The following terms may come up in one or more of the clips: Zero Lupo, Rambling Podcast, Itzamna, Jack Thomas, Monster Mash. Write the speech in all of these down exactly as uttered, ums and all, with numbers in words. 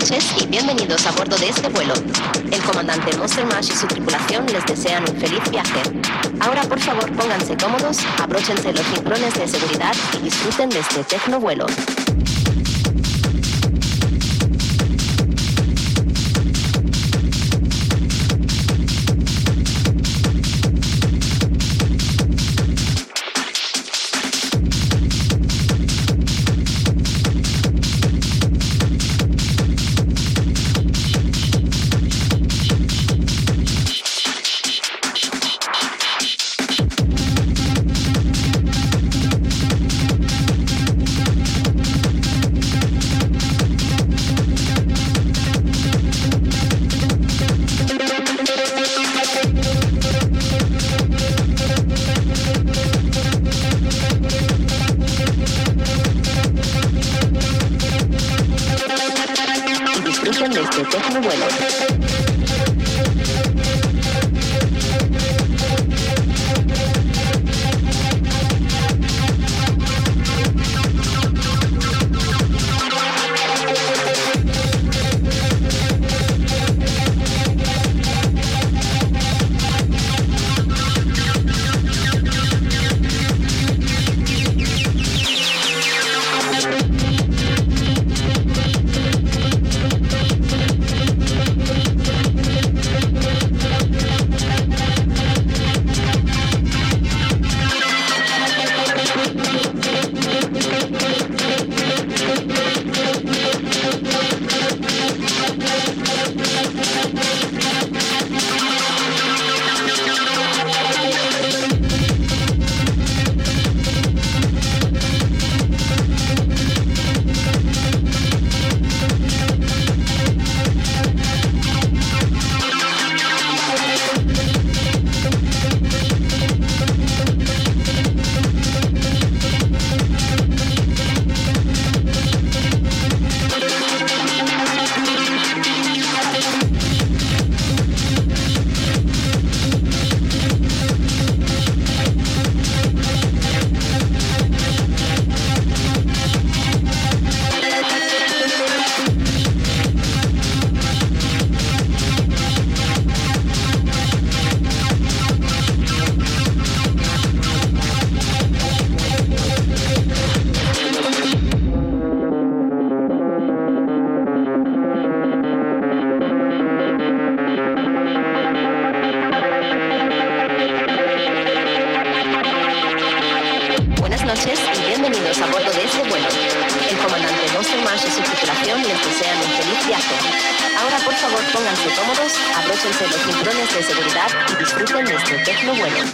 noches y bienvenidos a bordo de este vuelo. El comandante Monster Mash y su tripulación les desean un feliz viaje. Ahora, por favor, pónganse cómodos, abróchense los cinturones de seguridad y disfruten de este tecnovuelo. Desde Tecnovuelo. Bienvenidos a bordo de este vuelo. El comandante Monster Mash y su tripulación les desean un feliz viaje. Ahora, por favor, pónganse cómodos, abróchense los cinturones de seguridad y disfruten de este tecnovuelo.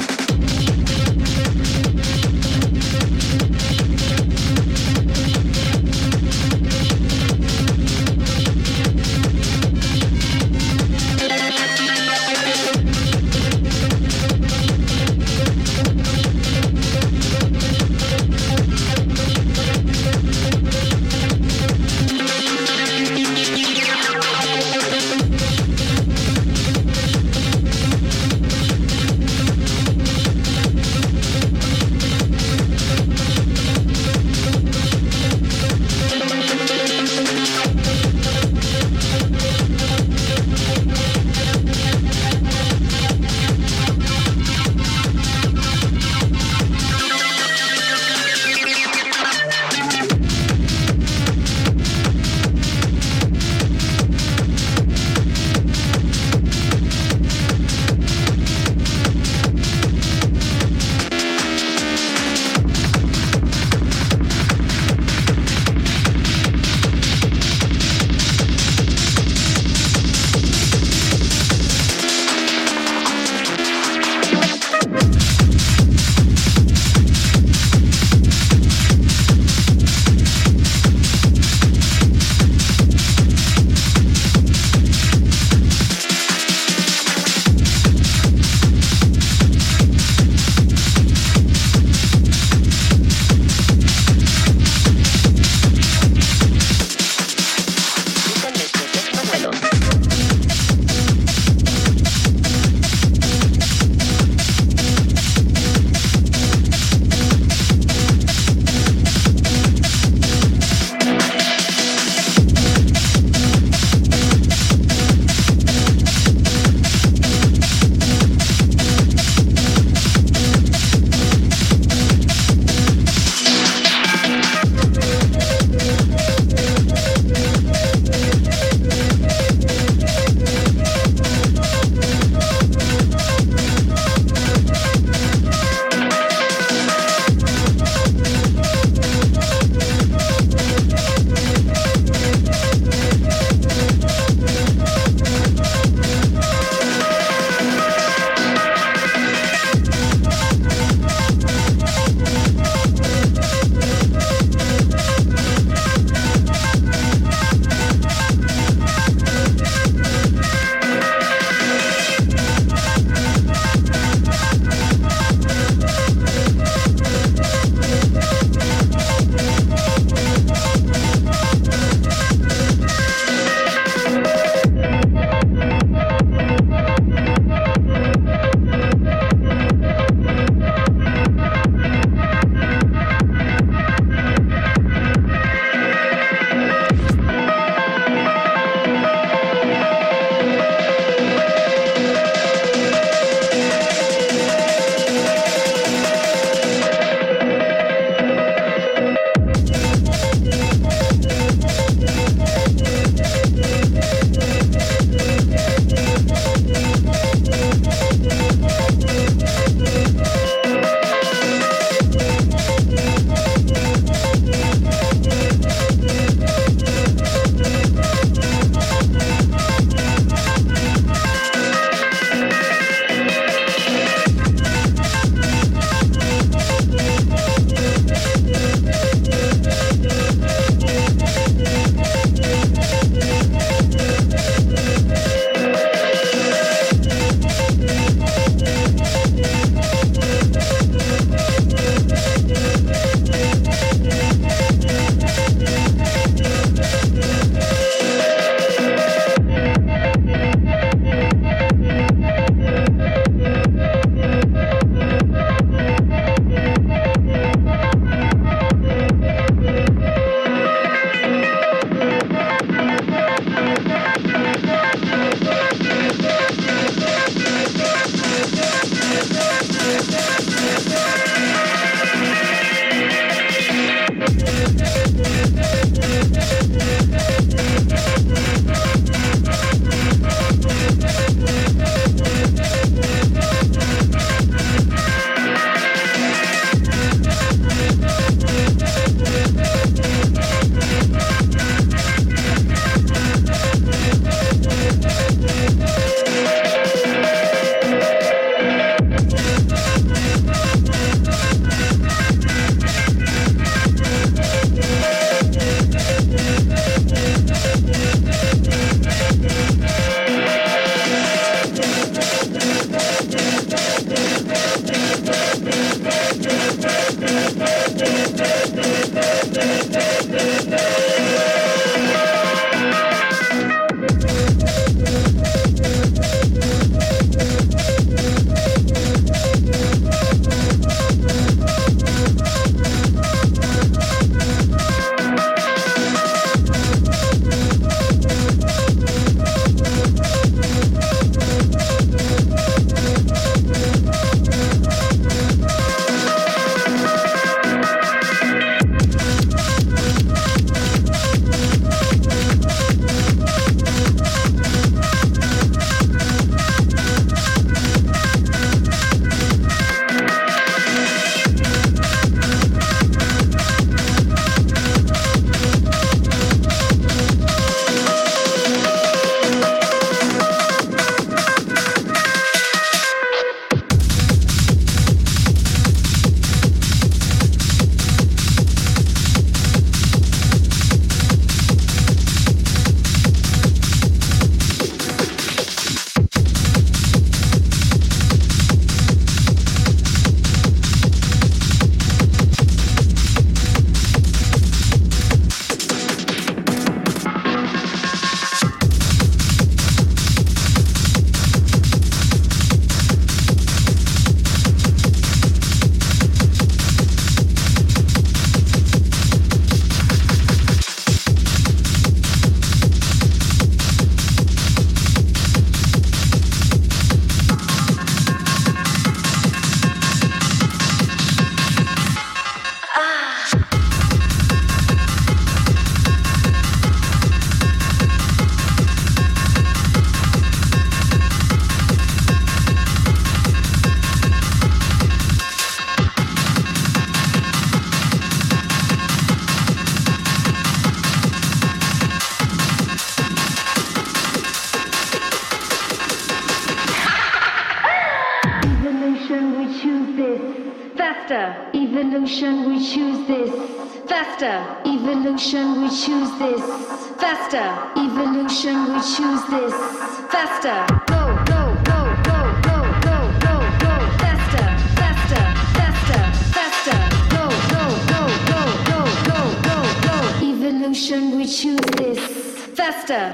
Faster, evolution, we choose this. Faster, evolution, we choose this. Faster, evolution, we choose this. Faster, go, go, go, go, go, go, go, go. Faster, faster, faster, faster. Go, go, go, go, go, go, go, go. Evolution, we choose this. Faster.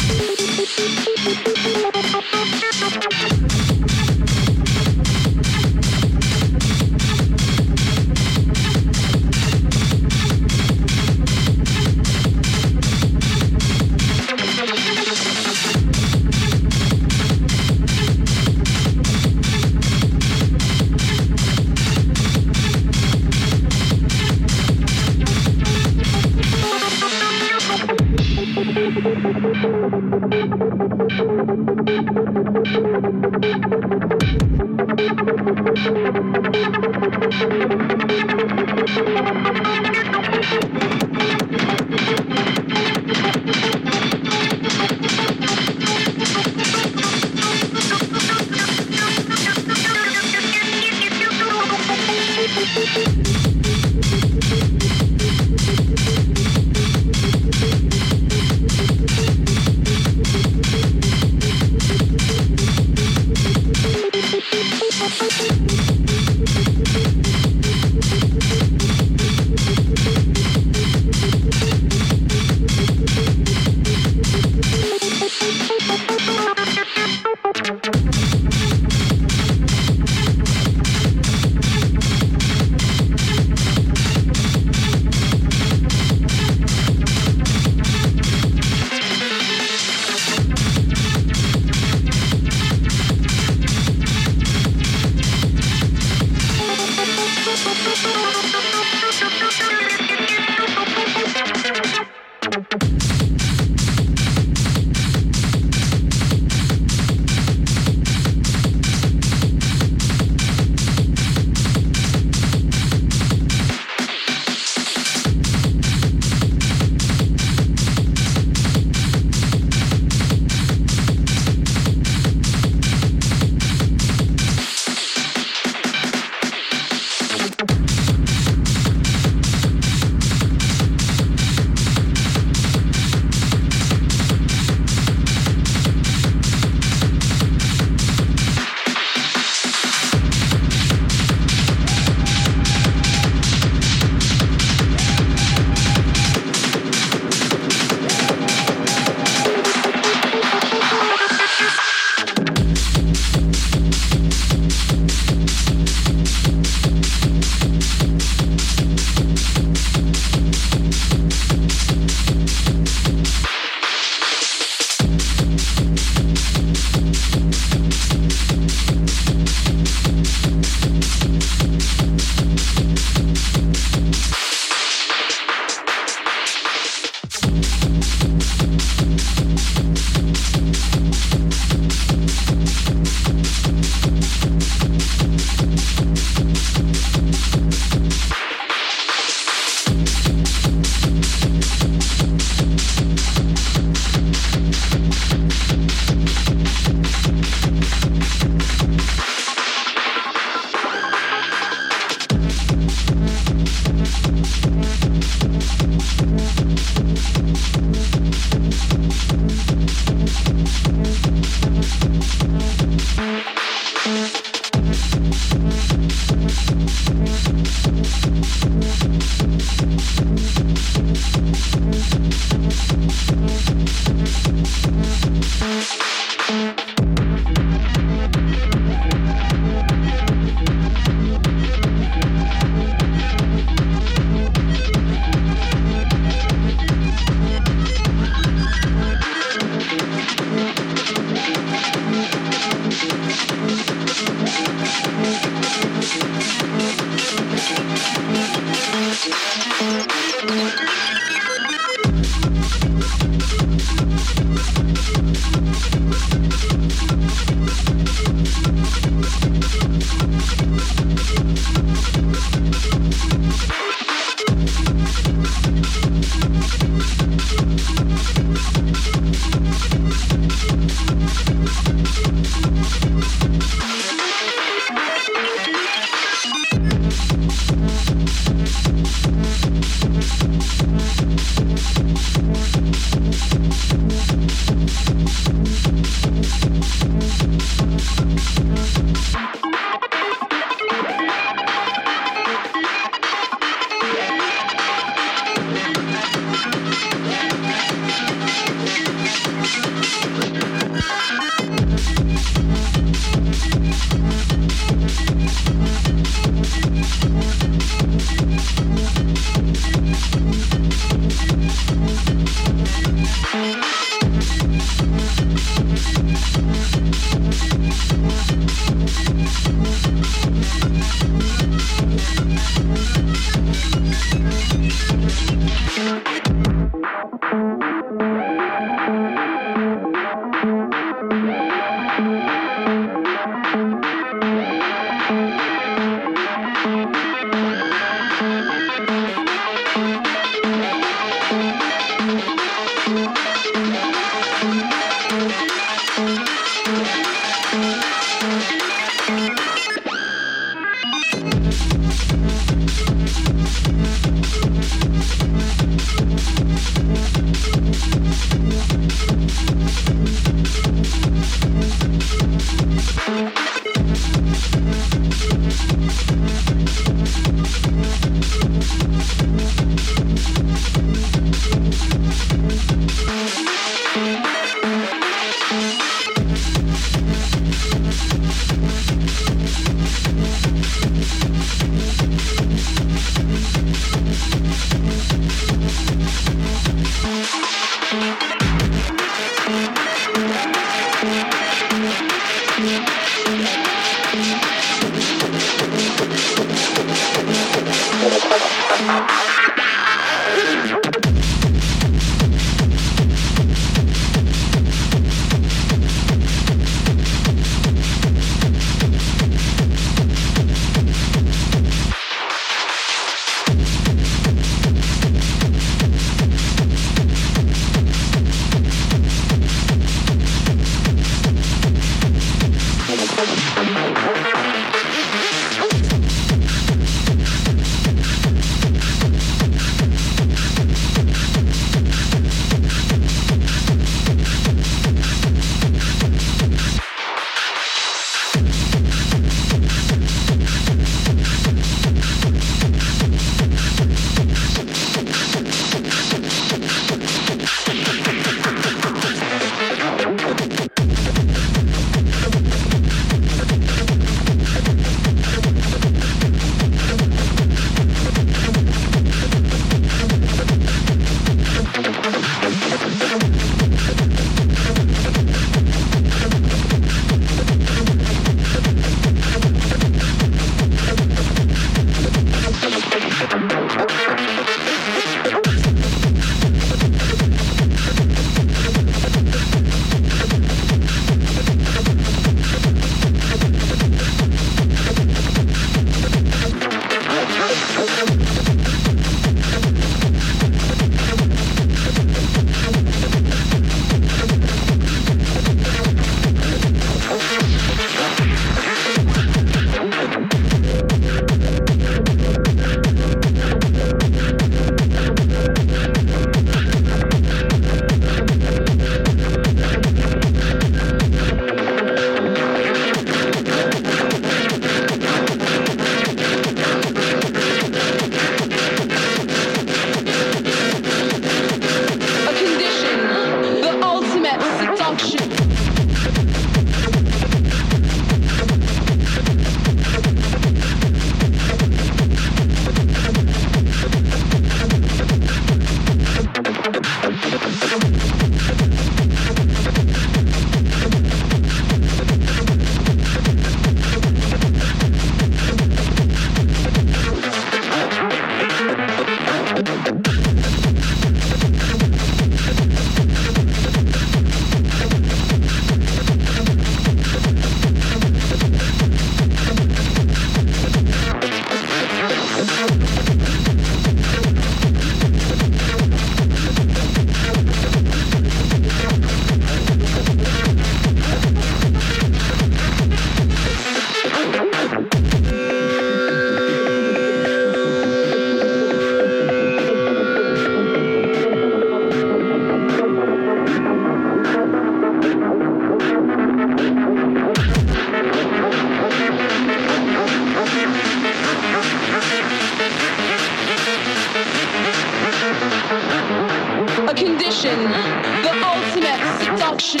the ultimate seduction.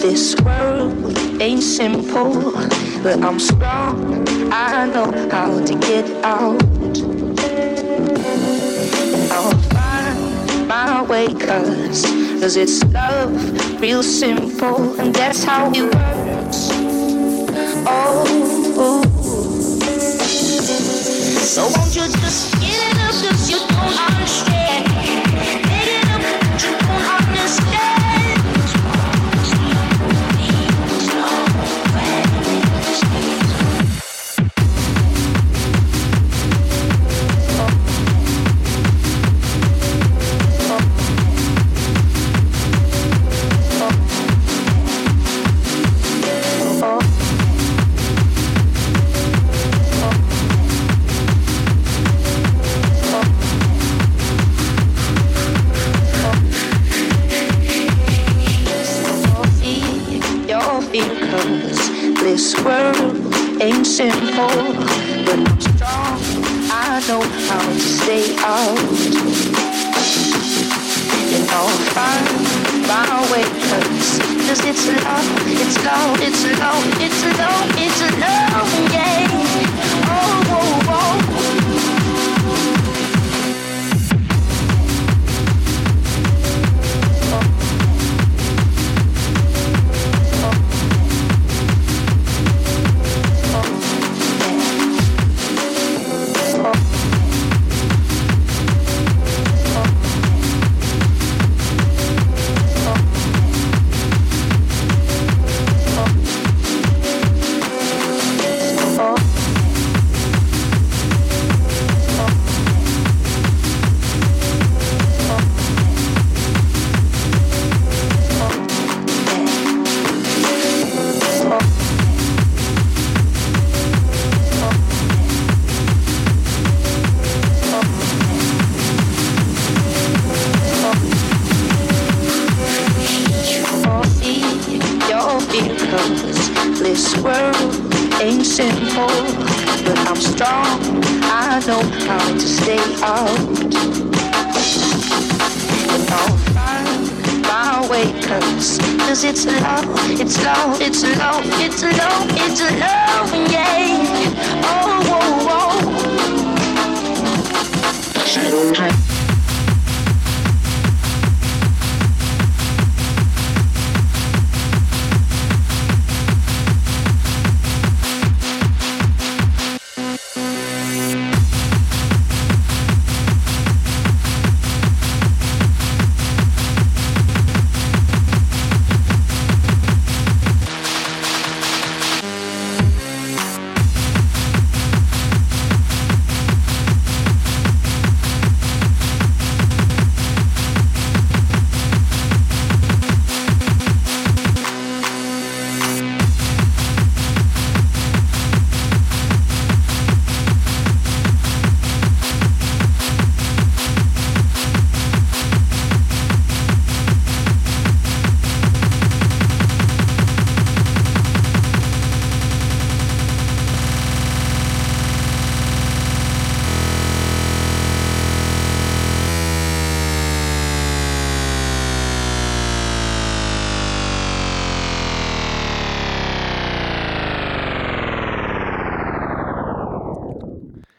This world ain't simple, but I'm strong. I know how to get out. And I'll find my way, cause, cause it's love, real simple, and that's how it works. Oh, so won't you just get it up, cause you don't understand. Get it up, cause you don't understand. Simple, but I'm strong. I know how to stay out. And I'll find my way, cause, cause it's love, it's love, it's love, it's love, it's love, yeah. Oh, oh, oh. It's love, it's love, it's love, yeah. Oh, whoa, whoa.